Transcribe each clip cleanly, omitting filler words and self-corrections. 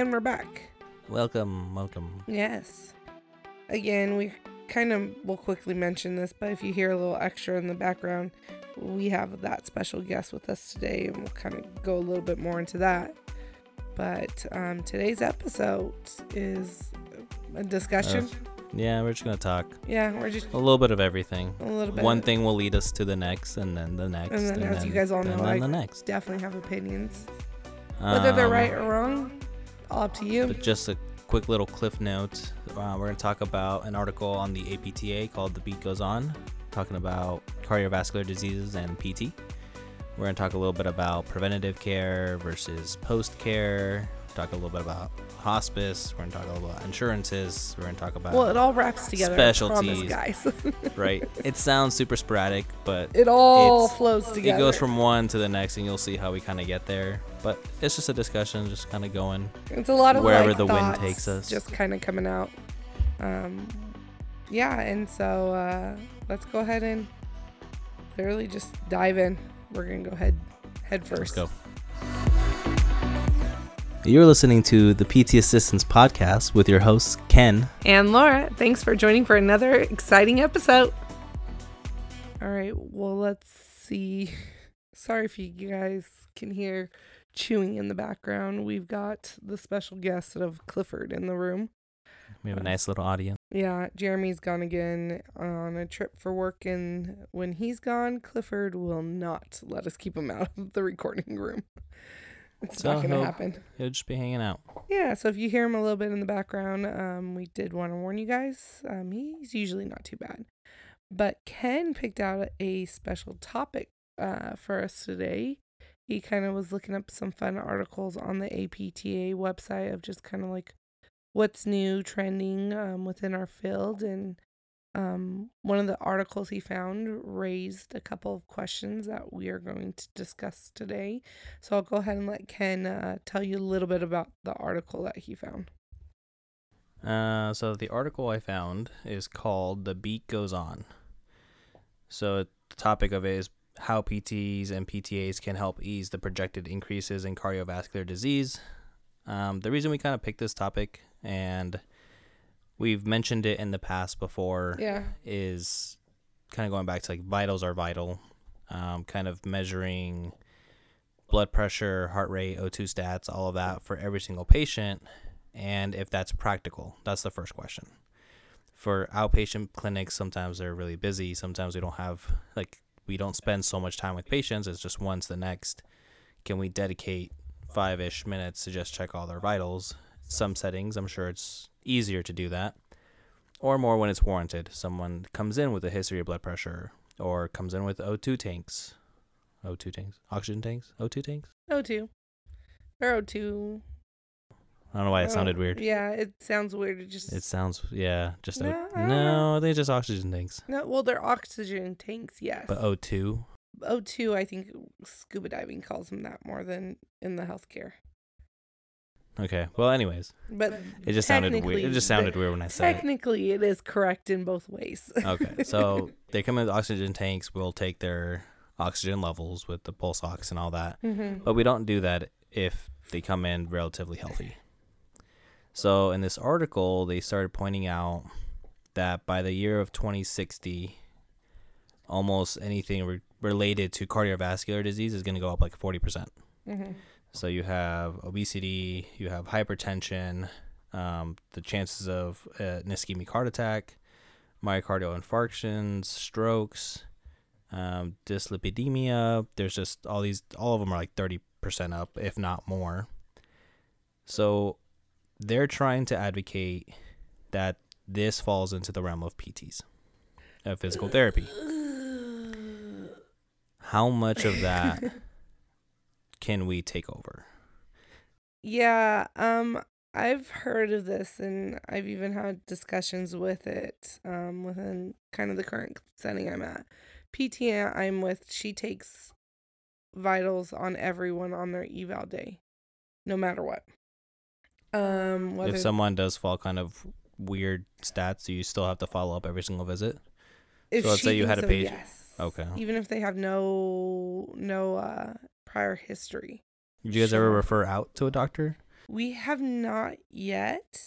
And we're back. Welcome. Yes. Again, we kind of will quickly mention this, but if you hear a little extra in the background, we have that special guest with us today, and we'll kind of go a little bit more into that. But today's episode is a discussion. Yeah, we're just going to talk. Yeah, we're just... a little bit of everything. A little bit. One thing will lead us to the next, and then the next. And then, as you guys all know, definitely have opinions. Whether they're right or wrong, all up to you. But just a quick little cliff note. We're going to talk about an article on the APTA called The Beat Goes On, talking about cardiovascular diseases and PT. We're going to talk a little bit about preventative care versus post-care, talk a little bit about hospice, we're going to talk a little about insurances, we're going to talk about... Well, it all wraps together, specialties, I promise, guys. Right? It sounds super sporadic, but... It all flows together. It goes from one to the next, and you'll see how we kind of get there. But it's just a discussion, just kind of going... It's a lot of, wherever the wind takes us. Just kind of coming out. Yeah, and so let's go ahead and literally just dive in. We're going to go head first. Let's go. You're listening to the PT Assistance Podcast with your hosts, Ken. And Laura. Thanks for joining for another exciting episode. All right. Well, let's see. Sorry if you guys can hear chewing in the background. We've got the special guest of Clifford in the room. We have a nice little audience. Yeah, Jeremy's gone again on a trip for work, and when he's gone, Clifford will not let us keep him out of the recording room. It's not going to happen. He'll just be hanging out. Yeah, so if you hear him a little bit in the background, we did want to warn you guys. He's usually not too bad. But Ken picked out a special topic for us today. He kind of was looking up some fun articles on the APTA website of just kind of like what's new, trending within our field, and one of the articles he found raised a couple of questions that we are going to discuss today. So I'll go ahead and let Ken tell you a little bit about the article that he found. So the article I found is called The Beat Goes On. So the topic of it is how PTs and PTAs can help ease the projected increases in cardiovascular disease. The reason we kind of picked this topic, and we've mentioned it in the past before, is kind of going back to like vitals are vital, kind of measuring blood pressure, heart rate, O2 stats, all of that for every single patient, and if that's practical. That's the first question. For outpatient clinics, sometimes they're really busy. Sometimes we don't have, like, we don't spend so much time with patients. It's just one to the next. Can we dedicate 5-ish minutes to just check all their vitals? Some settings, I'm sure it's easier to do that, or more when it's warranted. Someone comes in with a history of blood pressure, or comes in with O2 tanks. They're O2. I don't know why it sounded weird. Yeah, it sounds weird. I think it's just oxygen tanks. No, well, they're oxygen tanks, yes. But O2? O2, I think scuba diving calls them that more than in the healthcare. Okay. Well, anyways. But it just sounded weird. It just sounded weird when I said it. Technically, it is correct in both ways. Okay. So they come in with oxygen tanks. We'll take their oxygen levels with the pulse ox and all that. Mm-hmm. But we don't do that if they come in relatively healthy. So in this article, they started pointing out that by the year of 2060, almost anything related to cardiovascular disease is going to go up like 40%. Mm-hmm. So you have obesity, you have hypertension, the chances of an ischemic heart attack, myocardial infarctions, strokes, dyslipidemia. There's just all of them are like 30% up, if not more. So they're trying to advocate that this falls into the realm of PTs, of physical therapy. How much of that... can we take over? Yeah, I've heard of this, and I've even had discussions with it within kind of the current setting I'm at. PT I'm with, she takes vitals on everyone on their eval day, no matter what. If someone does fall kind of weird stats, do you still have to follow up every single visit? So let's say you had a patient. Yes. Okay. Even if they have no prior history. Did you guys ever refer out to a doctor? We have not yet.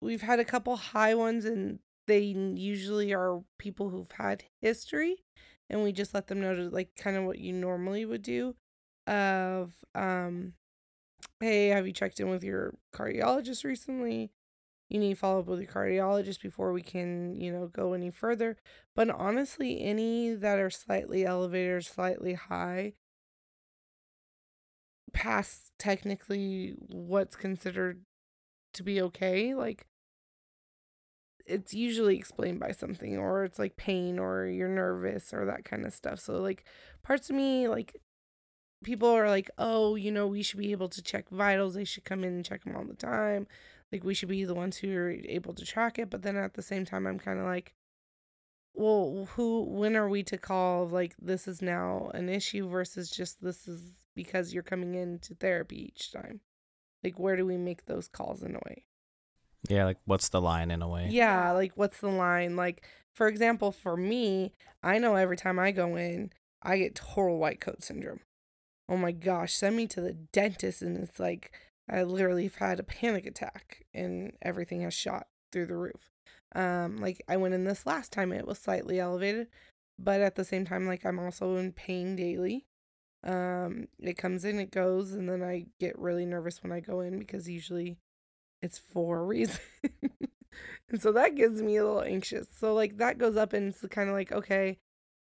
We've had a couple high ones, and they usually are people who've had history, and we just let them know to, like, kind of what you normally would do of, hey, have you checked in with your cardiologist recently? You need to follow up with your cardiologist before we can, you know, go any further. But honestly, any that are slightly elevated or slightly high past technically what's considered to be okay, like, it's usually explained by something, or it's like pain, or you're nervous, or that kind of stuff. So, like, parts of me, like, people are like, oh, you know, we should be able to check vitals. They should come in and check them all the time. Like, we should be the ones who are able to track it. But then at the same time, I'm kind of like, well, when are we to call, like, this is now an issue versus just this is because you're coming into therapy each time? Like, where do we make those calls in a way? Yeah, like, what's the line in a way? Yeah, like, what's the line? Like, for example, for me, I know every time I go in, I get total white coat syndrome. Oh my gosh, send me to the dentist, and it's like, I literally have had a panic attack, and everything has shot through the roof. Like, I went in this last time, it was slightly elevated, but at the same time, like, I'm also in pain daily. It comes in, it goes, and then I get really nervous when I go in, because usually it's for a reason. And so that gives me a little anxious. So, like, that goes up, and it's kind of like, okay,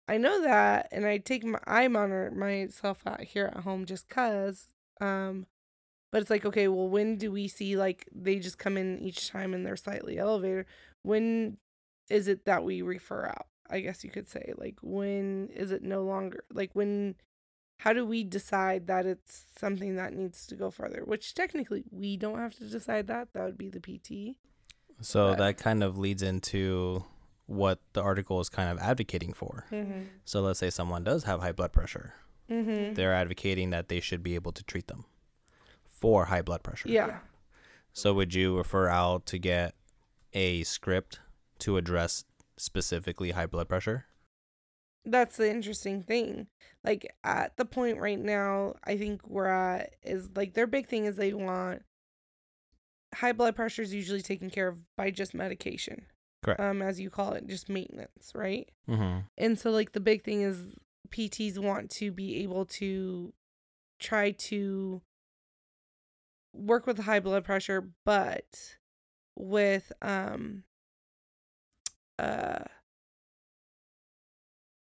I know that. And I take I monitor myself out here at home just cause, but it's like, okay, well, when do we see, like, they just come in each time and they're slightly elevated? When is it that we refer out? I guess you could say, like, when is it no longer, like, when, how do we decide that it's something that needs to go further? Which technically we don't have to decide that. That would be the PT. So that kind of leads into what the article is kind of advocating for. Mm-hmm. So let's say someone does have high blood pressure. Mm-hmm. They're advocating that they should be able to treat them for high blood pressure. Yeah. So would you refer out to get a script to address specifically high blood pressure? That's the interesting thing. Like, at the point right now, I think we're at is, like, their big thing is they want high blood pressure is usually taken care of by just medication. Correct. As you call it, just maintenance, right? Mm-hmm. And so, like, the big thing is PTs want to be able to try to work with high blood pressure, but with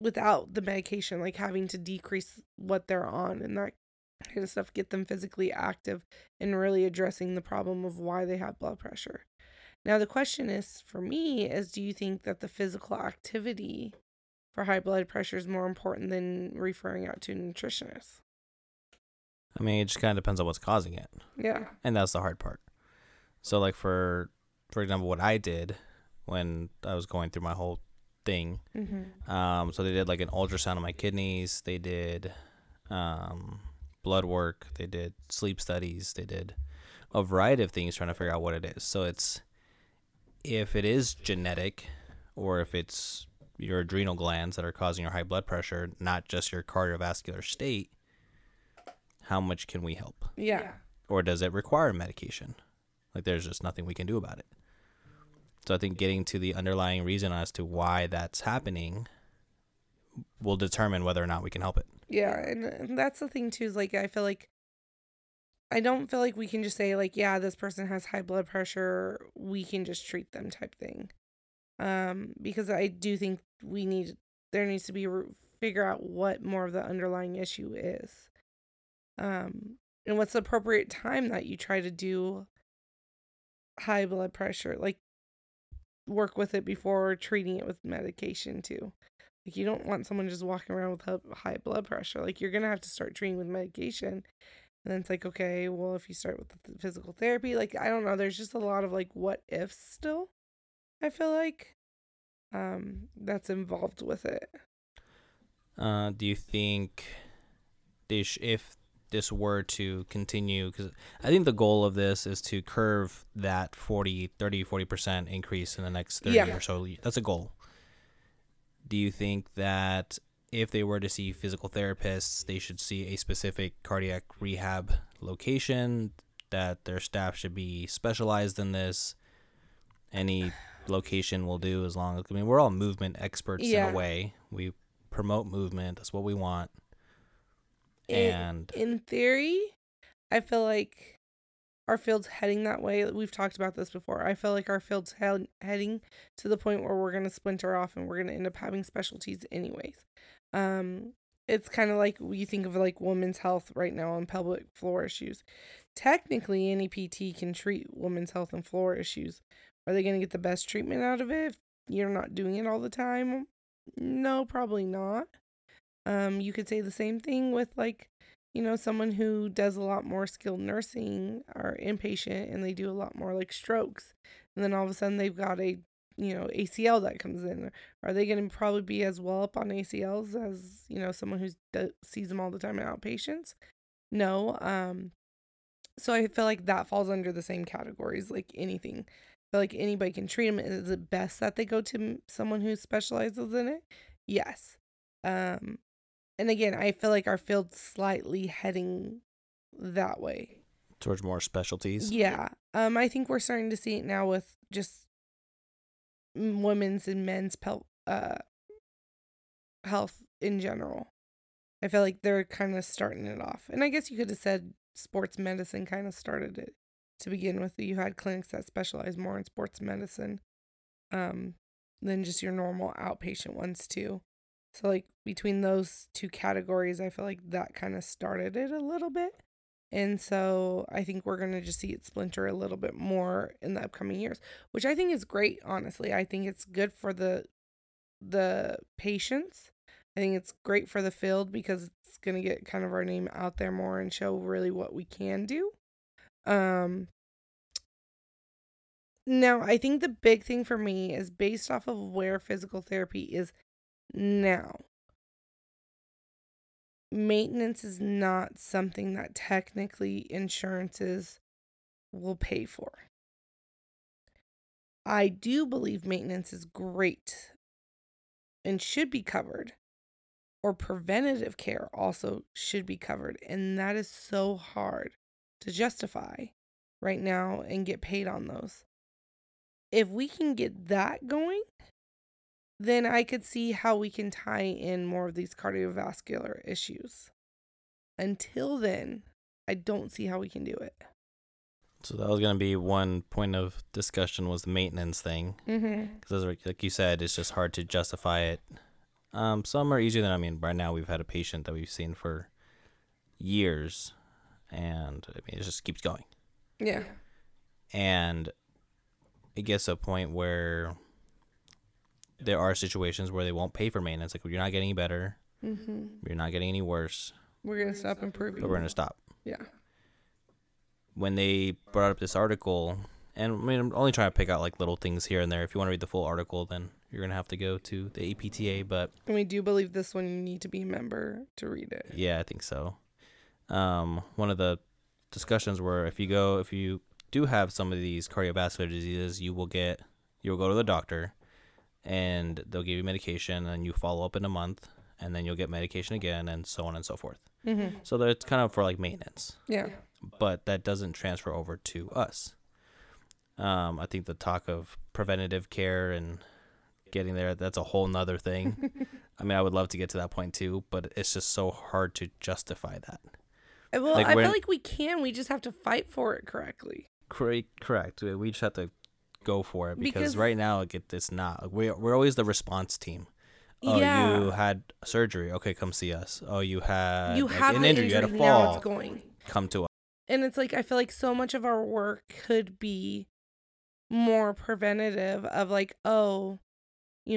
without the medication, like having to decrease what they're on and that kind of stuff, get them physically active and really addressing the problem of why they have blood pressure. Now, the question is for me is, do you think that the physical activity for high blood pressure is more important than referring out to a nutritionist? I mean, it just kind of depends on what's causing it. Yeah. And that's the hard part. So, like, for example, what I did when I was going through my whole thing. Mm-hmm. So they did like an ultrasound of my kidneys. They did blood work. They did sleep studies. They did a variety of things trying to figure out what it is. So it's, if it is genetic, or if it's your adrenal glands that are causing your high blood pressure, not just your cardiovascular state, how much can we help? Yeah. Or does it require medication? Like, there's just nothing we can do about it. So I think getting to the underlying reason as to why that's happening will determine whether or not we can help it. Yeah, and that's the thing, too, is, like, I feel like I don't feel like we can just say, like, yeah, this person has high blood pressure, we can just treat them type thing. Because I do think there needs to be figure out what more of the underlying issue is. And what's the appropriate time that you try to do high blood pressure, like, work with it before treating it with medication too. Like, you don't want someone just walking around with high blood pressure. Like, you're going to have to start treating with medication. And then it's like, okay, well, if you start with the physical therapy, like, I don't know. There's just a lot of, like, what ifs still, I feel like, that's involved with it. Do you think if this were to continue, because I think the goal of this is to curve that 40% increase in the next 30 or so. That's a goal. Do you think that if they were to see physical therapists, they should see a specific cardiac rehab location? that their staff should be specialized in this. Any location will do, as long as, I mean, we're all movement experts in a way. We promote movement. That's what we want. And in theory, I feel like our field's heading that way. We've talked about this before. I feel like our field's heading to the point where we're going to splinter off and we're going to end up having specialties anyways. It's kind of like you think of like women's health right now on pelvic floor issues. Technically, any PT can treat women's health and floor issues. Are they going to get the best treatment out of it if you're not doing it all the time? No, probably not. You could say the same thing with, like, you know, someone who does a lot more skilled nursing or inpatient, and they do a lot more like strokes, and then all of a sudden they've got a, you know, ACL that comes in. Are they going to probably be as well up on ACLs as, you know, someone who sees them all the time in outpatients? No. So I feel like that falls under the same categories, like anything. I feel like anybody can treat them. Is it best that they go to someone who specializes in it? Yes. And again, I feel like our field's slightly heading that way. Towards more specialties? Yeah. I think we're starting to see it now with just women's and men's health in general. I feel like they're kind of starting it off. And I guess you could have said sports medicine kind of started it to begin with. You had clinics that specialize more in sports medicine than just your normal outpatient ones too. So, like, between those two categories, I feel like that kind of started it a little bit. And so I think we're going to just see it splinter a little bit more in the upcoming years, which I think is great, honestly. I think it's good for the patients. I think it's great for the field because it's going to get kind of our name out there more and show really what we can do. Now, I think the big thing for me is based off of where physical therapy is now. Maintenance is not something that technically insurances will pay for. I do believe maintenance is great and should be covered, or preventative care also should be covered. And that is so hard to justify right now and get paid on those. If we can get that going, then I could see how we can tie in more of these cardiovascular issues. Until then, I don't see how we can do it. So that was going to be one point of discussion, was the maintenance thing. Because like you said, it's just hard to justify it. Some are easier than, I mean, right now we've had a patient that we've seen for years. And I mean, it just keeps going. Yeah. And it gets to a point where there are situations where they won't pay for maintenance. Like, you're not getting any better. You're not getting any worse. We're going to stop improving. But we're going to stop. Yeah. When they brought up this article, and I mean, I'm only trying to pick out like little things here and there. If you want to read the full article, then you're going to have to go to the APTA. And we do believe this one, you need to be a member to read it. Yeah, I think so. One of the discussions were, if you do have some of these cardiovascular diseases, you'll go to the doctor. And they'll give you medication, and you follow up in a month, and then you'll get medication again, and so on and so forth. So that's kind of for like maintenance. Yeah. But that doesn't transfer over to us. I think the talk of preventative care and getting there, that's a whole nother thing. I mean, I would love to get to that point too, but it's just so hard to justify that. Well, like, I feel like we can. We just have to fight for it correctly. Correct. We just have to go for it, because right now it's not. We're always the response team. You had surgery. Okay, come see us. You had an injury. You had a fall. Now it's going. Come to us. And it's like, I feel like so much of our work could be more preventative of like, you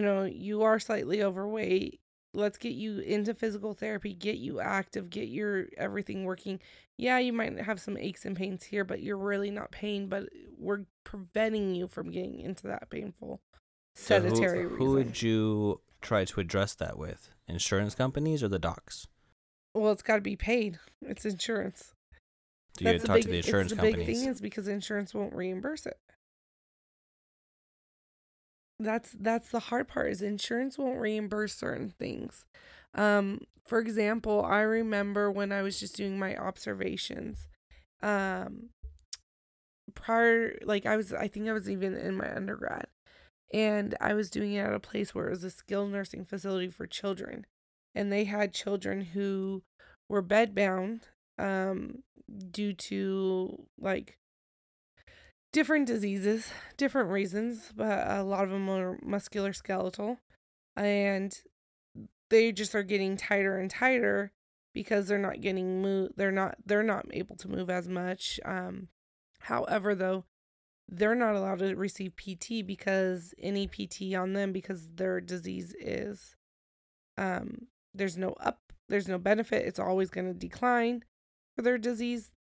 know, you are slightly overweight. Let's get you into physical therapy, get you active, get your everything working. Yeah, you might have some aches and pains here, but you're really not pain, but we're preventing you from getting into that painful sedentary reason. Who would you try to address that with? Insurance companies or the docs? Well, it's got to be paid. It's insurance. Do you talk to the insurance companies? The big thing is because insurance won't reimburse it. That's the hard part, is insurance won't reimburse certain things. For example, I remember when I was just doing my observations, prior, like I think I was even in my undergrad, and I was doing it at a place where it was a skilled nursing facility for children, and they had children who were bedbound due to like different diseases, different reasons, but a lot of them are musculoskeletal, and they just are getting tighter and tighter because they're not getting moved. They're not able to move as much. However, though, they're not allowed to receive PT because any PT on them, because their disease is, there's no up, there's no benefit. It's always going to decline for their disease.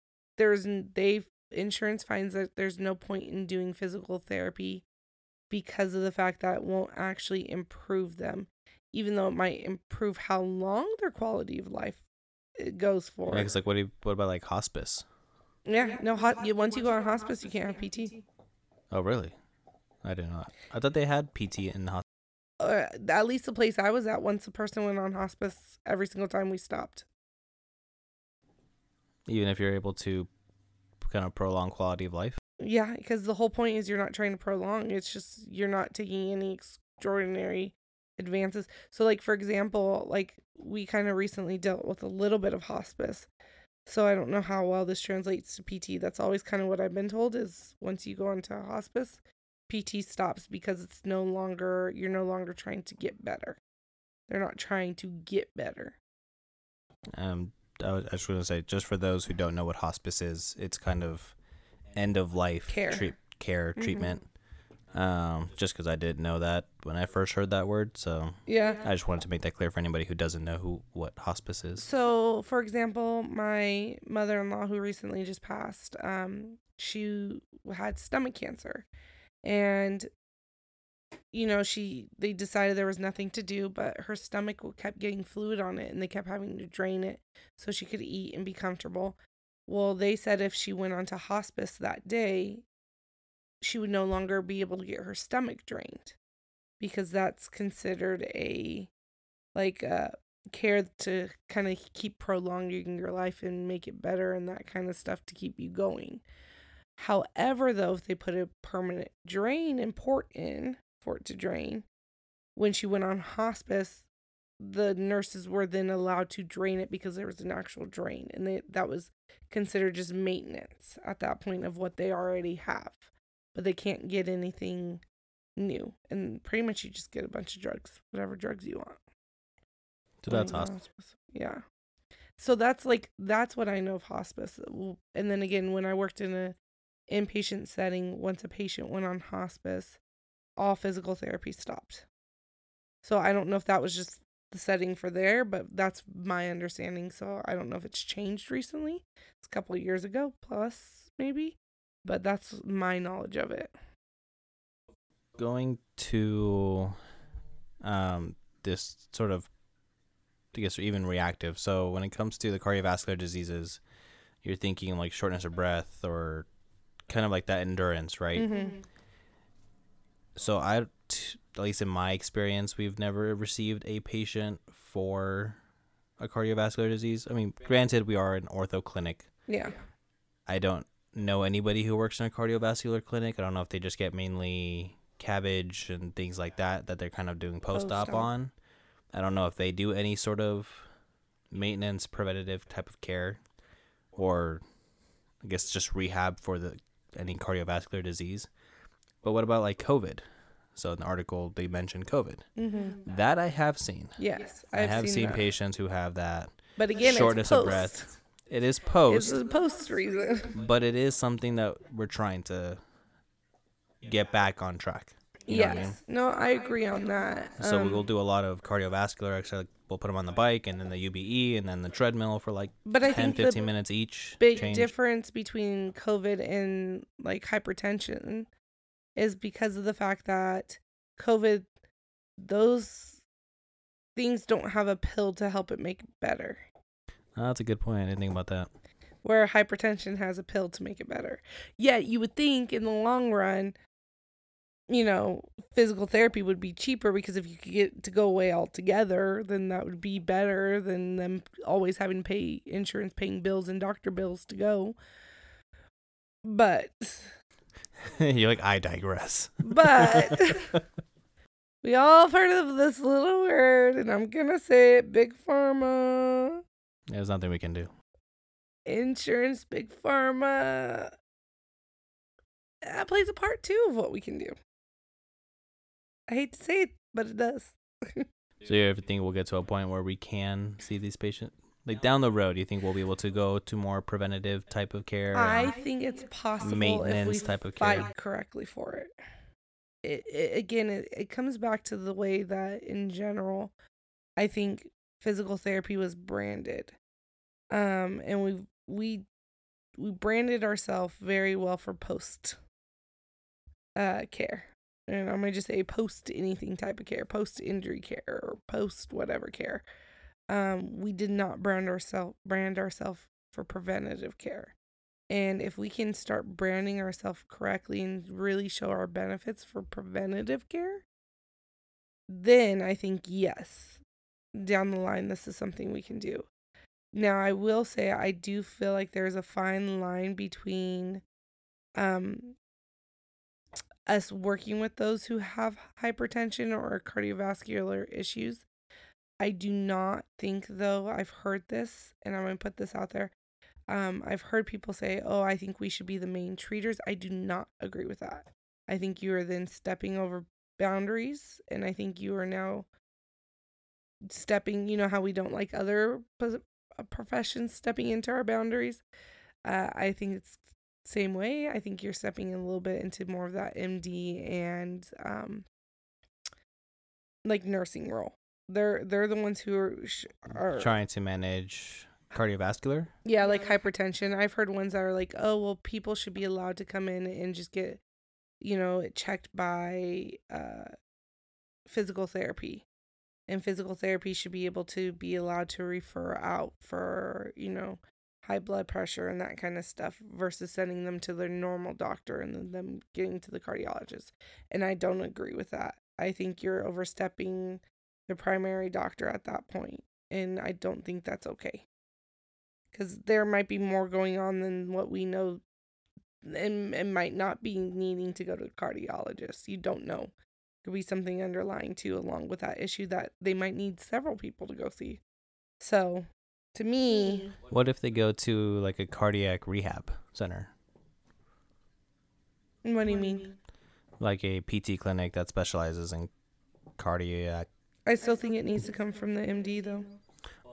Insurance finds that there's no point in doing physical therapy because of the fact that it won't actually improve them, even though it might improve how long their quality of life goes for. Yeah, because like, what about like hospice? Yeah, no. Once you go on hospice, you can't have PT. Oh, really? I did not. I thought they had PT in the hospice. At least the place I was at, once a person went on hospice, every single time we stopped. Even if you're able to kind of prolong quality of life? Yeah, because the whole point is you're not trying to prolong. It's just you're not taking any extraordinary advances. So, like, for example, like we kind of recently dealt with a little bit of hospice. So I don't know how well this translates to PT. That's always kind of what I've been told is once you go into hospice, PT stops because it's you're no longer trying to get better. They're not trying to get better. I was going to say, just for those who don't know what hospice is, it's kind of end of life treatment. Just because I didn't know that when I first heard that word, so yeah, I just wanted to make that clear for anybody who doesn't know what hospice is. So, for example, my mother-in-law, who recently just passed, she had stomach cancer, and you know, they decided there was nothing to do, but her stomach kept getting fluid on it, and they kept having to drain it so she could eat and be comfortable. Well, they said if she went onto hospice that day, she would no longer be able to get her stomach drained because that's considered a care to kind of keep prolonging your life and make it better and that kind of stuff to keep you going. However, though, if they put a permanent drain and port in for it to drain, when she went on hospice, the nurses were then allowed to drain it because there was an actual drain, and that was considered just maintenance at that point of what they already have. But they can't get anything new. And pretty much you just get a bunch of drugs, whatever drugs you want. So that's hospice. Yeah. So that's what I know of hospice. And then again, when I worked in an inpatient setting, once a patient went on hospice, all physical therapy stopped. So I don't know if that was just the setting for there, but that's my understanding. So I don't know if it's changed recently. It's a couple of years ago, plus maybe. But that's my knowledge of it. Going to this sort of, I guess, even reactive. So when it comes to the cardiovascular diseases, you're thinking like shortness of breath or kind of like that endurance, right? Mm-hmm. So at least in my experience, we've never received a patient for a cardiovascular disease. I mean, granted, we are an ortho clinic. Yeah. I don't know anybody who works in a cardiovascular clinic. I don't know if they just get mainly cabbage and things like that they're kind of doing post-op on. I don't know if they do any sort of maintenance preventative type of care, or I guess just rehab for any cardiovascular disease. But what about like COVID? So in the article they mentioned COVID. Mm-hmm. That I have seen. Yes, I have seen patients who have that. But again, shortness of breath. It is post. It's a post reason. But it is something that we're trying to get back on track. Yes. Know what I mean? No, I agree on that. So we'll do a lot of cardiovascular exercise. We'll put them on the bike and then the UBE and then the treadmill for like 10-15 minutes each. Big difference between COVID and like hypertension is because of the fact that COVID, those things don't have a pill to help it make it better. Oh, that's a good point. I didn't think about that. Where hypertension has a pill to make it better. Yet you would think in the long run, you know, physical therapy would be cheaper because if you could get to go away altogether, then that would be better than them always having to pay insurance, paying bills and doctor bills to go. But You're like, I digress. But we all have heard of this little word, and I'm going to say it, Big Pharma. There's nothing we can do. Insurance, Big Pharma. That plays a part, too, of what we can do. I hate to say it, but it does. So you ever think we'll get to a point where we can see these patients? Like down the road, do you think we'll be able to go to more preventative type of care? I think it's possible maintenance if we type of care. Fight correctly for it. It comes back to the way that in general, I think physical therapy was branded, and we branded ourselves very well for post care. And I'm gonna just say post anything type of care, post injury care, or post whatever care. We did not brand ourselves for preventative care. And if we can start branding ourselves correctly and really show our benefits for preventative care, then I think, yes, down the line, this is something we can do. Now, I will say I do feel like there's a fine line between us working with those who have hypertension or cardiovascular issues. I do not think, though, I've heard this, and I'm going to put this out there. I've heard people say, oh, I think we should be the main treaters. I do not agree with that. I think you are then stepping over boundaries, and I think you are now stepping, you know how we don't like other professions stepping into our boundaries. I think it's the same way. I think you're stepping a little bit into more of that MD and like nursing role. They're the ones who are trying to manage cardiovascular. Yeah, like hypertension. I've heard ones that are like, oh, well, people should be allowed to come in and just get, you know, checked by physical therapy. And physical therapy should be able to be allowed to refer out for, you know, high blood pressure and that kind of stuff versus sending them to their normal doctor and then them getting to the cardiologist. And I don't agree with that. I think you're overstepping the primary doctor at that point, and I don't think that's okay, because there might be more going on than what we know, and might not be needing to go to a cardiologist. You don't know. Could be something underlying too, along with that issue, that they might need several people to go see. So, to me, what if they go to like a cardiac rehab center? What do you mean? Like a PT clinic that specializes in cardiac. I still think it needs to come from the MD, though.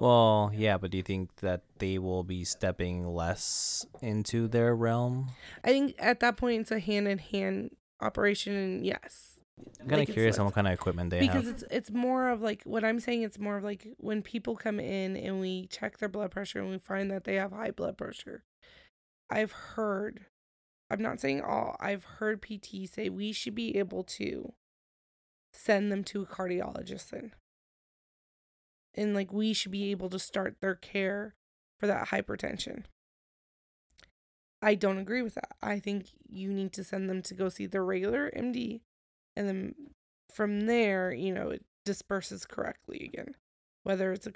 Well, yeah, but do you think that they will be stepping less into their realm? I think at that point it's a hand-in-hand operation, and yes. I'm kind of curious on what kind of equipment they have. Because it's more of like, what I'm saying, it's more of like when people come in and we check their blood pressure and we find that they have high blood pressure. I've heard, I'm not saying all, I've heard PT say we should be able to send them to a cardiologist then. And like we should be able to start their care for that hypertension. I don't agree with that. I think you need to send them to go see their regular MD, and then from there, you know, it disperses correctly again. Whether it's their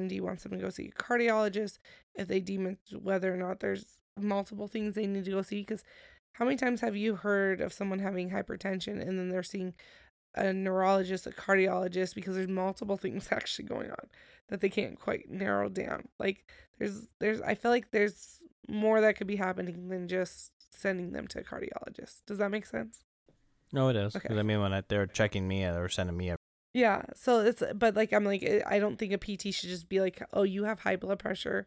MD wants them to go see a cardiologist, if they deem it, whether or not there's multiple things they need to go see. Because how many times have you heard of someone having hypertension and then they're seeing a neurologist, a cardiologist, because there's multiple things actually going on that they can't quite narrow down. Like there's I feel like there's more that could be happening than just sending them to a cardiologist. Does that make sense? No, it does. Okay. I mean, when they're checking me, they're sending me. Yeah. So I don't think a PT should just be like, oh, you have high blood pressure,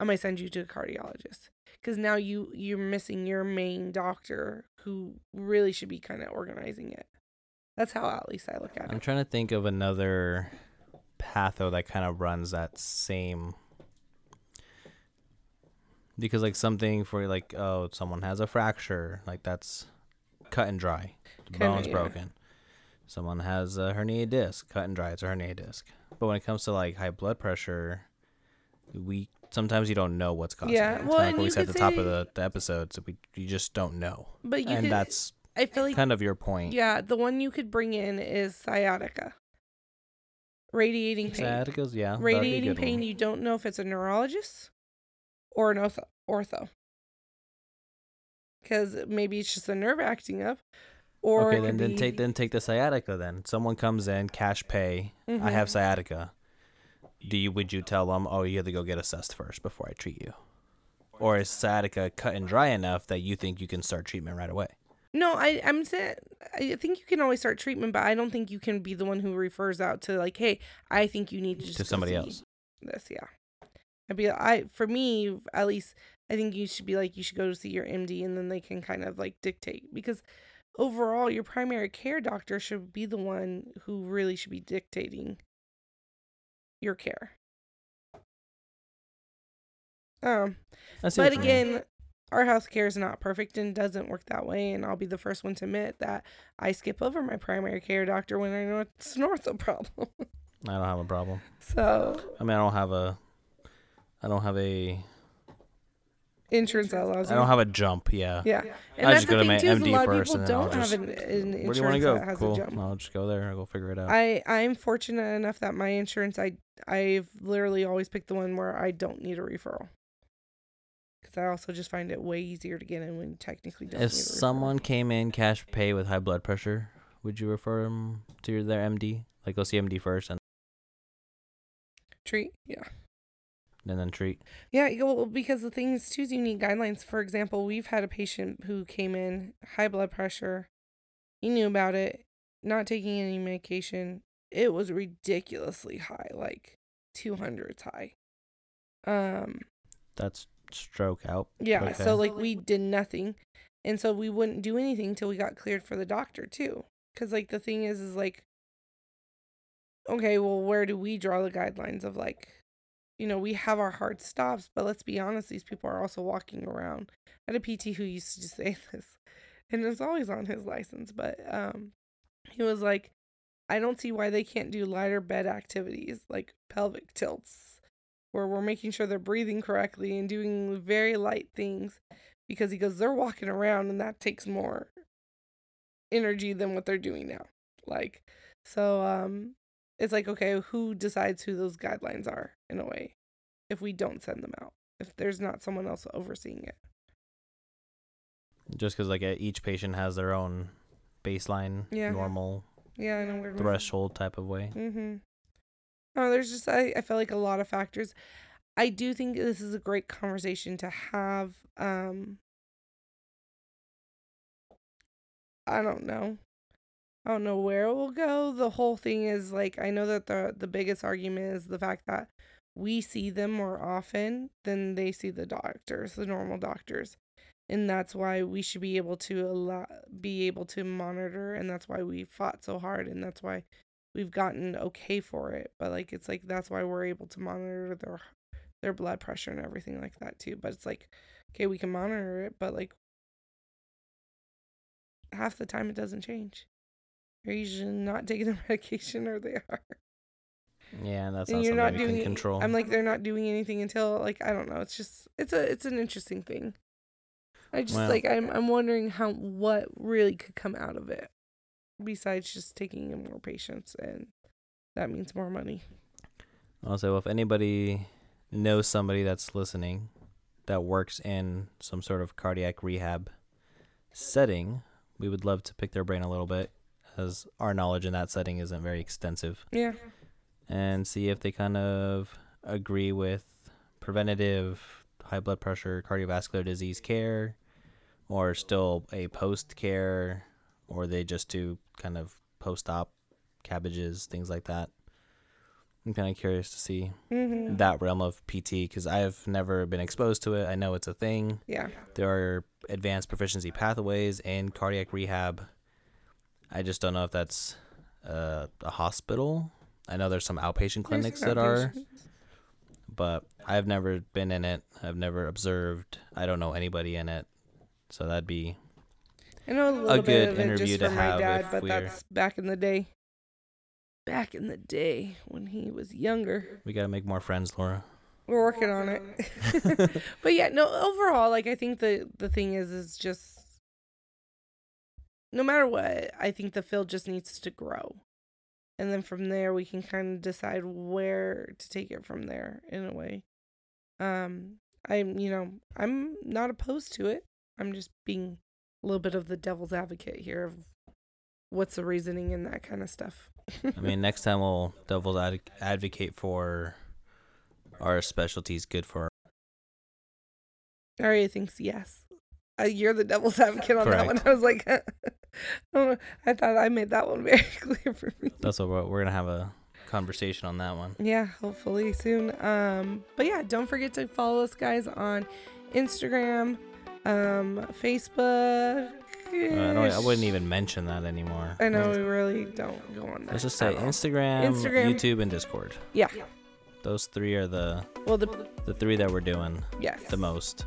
I might send you to a cardiologist, because now you're missing your main doctor who really should be kind of organizing it. That's how at least I look at it. I'm trying to think of another patho that kind of runs that same. Because like something for like, oh, someone has a fracture. Like that's cut and dry. The bone's broken. Someone has a herniated disc. Cut and dry. It's a herniated disc. But when it comes to like high blood pressure, sometimes you don't know what's causing it. Well, like we said at the top of the episode, so you just don't know. But that's... I feel like kind of your point. Yeah, the one you could bring in is sciatica. Radiating pain. Sciatica's, yeah. Radiating pain, one. You don't know if it's a neurologist or an ortho. because maybe it's just a nerve acting up. Or okay, then take the sciatica. Then someone comes in, cash pay. Mm-hmm. I have sciatica. Would you tell them, oh, you have to go get assessed first before I treat you? Or is sciatica cut and dry enough that you think you can start treatment right away? No, I'm saying I think you can always start treatment, but I don't think you can be the one who refers out to like, hey, I think you need to just to somebody else. This, yeah. For me, at least, I think you should be like, you should go to see your MD, and then they can kind of like dictate, because overall, your primary care doctor should be the one who really should be dictating your care. But again, our healthcare is not perfect and doesn't work that way, and I'll be the first one to admit that I skip over my primary care doctor when I know it's not a problem. I don't have a problem. So I mean, I don't have a insurance that allows. I don't have a jump. Yeah. Yeah. And I just go to my MD first, and then I'll just. Where do you want to go? Cool. I'll just go there. I'll go figure it out. I'm fortunate enough that my insurance, I've literally always picked the one where I don't need a referral. Because I also just find it way easier to get in when you technically don't. If someone came in cash pay with high blood pressure, would you refer them to their MD? Like, go see MD first and treat? Yeah. And then treat? Yeah, well, because the thing is, too, is you need guidelines. For example, we've had a patient who came in, high blood pressure. He knew about it, not taking any medication. It was ridiculously high, like 200s high. That's stroke out. Yeah, okay. So like we did nothing, and so we wouldn't do anything till we got cleared for the doctor too, because like the thing is like, okay, well, where do we draw the guidelines of like, you know, we have our hard stops, but let's be honest, these people are also walking around. I had a PT who used to just say this, and it's always on his license, but he was like, I don't see why they can't do lighter bed activities like pelvic tilts, where we're making sure they're breathing correctly and doing very light things, because he goes, they're walking around and that takes more energy than what they're doing now. Like, so it's like, okay, who decides who those guidelines are in a way if we don't send them out, if there's not someone else overseeing it? Just because like each patient has their own baseline, yeah, normal, yeah, in a weird threshold way. Type of way. Mm-hmm. Oh, there's just, I feel like a lot of factors. I do think this is a great conversation to have. I don't know where it will go. The whole thing is like, I know that the biggest argument is the fact that we see them more often than they see the doctors, the normal doctors. And that's why we should be able to monitor. And that's why we fought so hard. And that's why we've gotten okay for it, but like, it's like, that's why we're able to monitor their blood pressure and everything like that too. But it's like, okay, we can monitor it, but like half the time it doesn't change. They're usually not taking the medication, or they are. Yeah, that's not something you can control. I'm like, they're not doing anything until like, I don't know. It's just, it's an interesting thing. I just I'm wondering what really could come out of it, besides just taking in more patients, and that means more money. Also, if anybody knows somebody that's listening that works in some sort of cardiac rehab setting, we would love to pick their brain a little bit, as our knowledge in that setting isn't very extensive. Yeah. And see if they kind of agree with preventative high blood pressure, cardiovascular disease care, or still a post-care, or they just do kind of post-op cabbages, things like that. I'm kind of curious to see that realm of PT, because I've never been exposed to it. I know it's a thing. Yeah. There are advanced proficiency pathways in cardiac rehab. I just don't know if that's a hospital. I know there's some outpatient clinics that are, but I've never been in it. I've never observed. I don't know anybody in it. So that'd be... I know a bit of it just for my dad, but that's back in the day. Back in the day when he was younger. We got to make more friends, Laura. We're working on it. But yeah, no, overall, like, I think the thing is just, no matter what, I think the field just needs to grow. And then from there, we can kind of decide where to take it from there in a way. I'm not opposed to it. I'm just being a little bit of the devil's advocate here of what's the reasoning and that kind of stuff. I mean, next time we'll devil's advocate for our specialties good for. Aria thinks yes. You're the devil's advocate on Correct. That one. I was like, I thought I made that one very clear for me. That's what we're gonna have a conversation on that one. Yeah, hopefully soon. But yeah, don't forget to follow us guys on Instagram, Facebook. I wouldn't even mention that anymore. I know we really don't go on that. Let's just say Instagram, YouTube, and Discord. Yeah, those three are the three that we're doing. Yes. The most.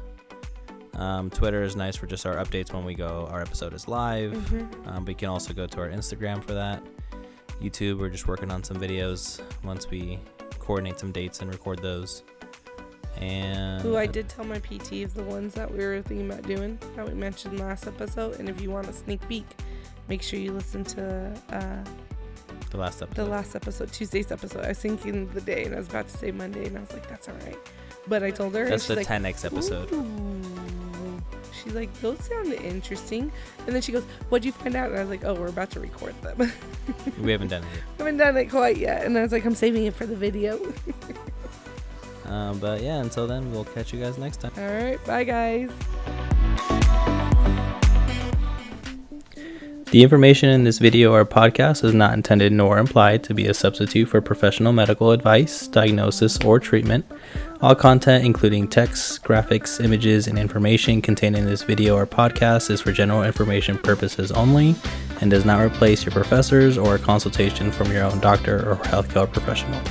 Twitter is nice for just our updates when we go. Our episode is live. Mm-hmm. But you can also go to our Instagram for that. YouTube, we're just working on some videos once we coordinate some dates and record those. And I did tell my PT of the ones that we were thinking about doing that we mentioned last episode. And if you want a sneak peek, make sure you listen to the last episode, Tuesday's episode. I was thinking the day, and I was about to say Monday, and I was like, that's all right. But I told her that's the 10x episode. Ooh. She's like, those sound interesting. And then she goes, what'd you find out? And I was like, oh, we're about to record them. We haven't done it yet. Haven't done it quite yet. And I was like, I'm saving it for the video. But yeah, until then, we'll catch you guys next time. All right, bye guys. The information in this video or podcast is not intended nor implied to be a substitute for professional medical advice, diagnosis, or treatment. All content, including texts, graphics, images, and information contained in this video or podcast is for general information purposes only and does not replace your professors or a consultation from your own doctor or healthcare professional.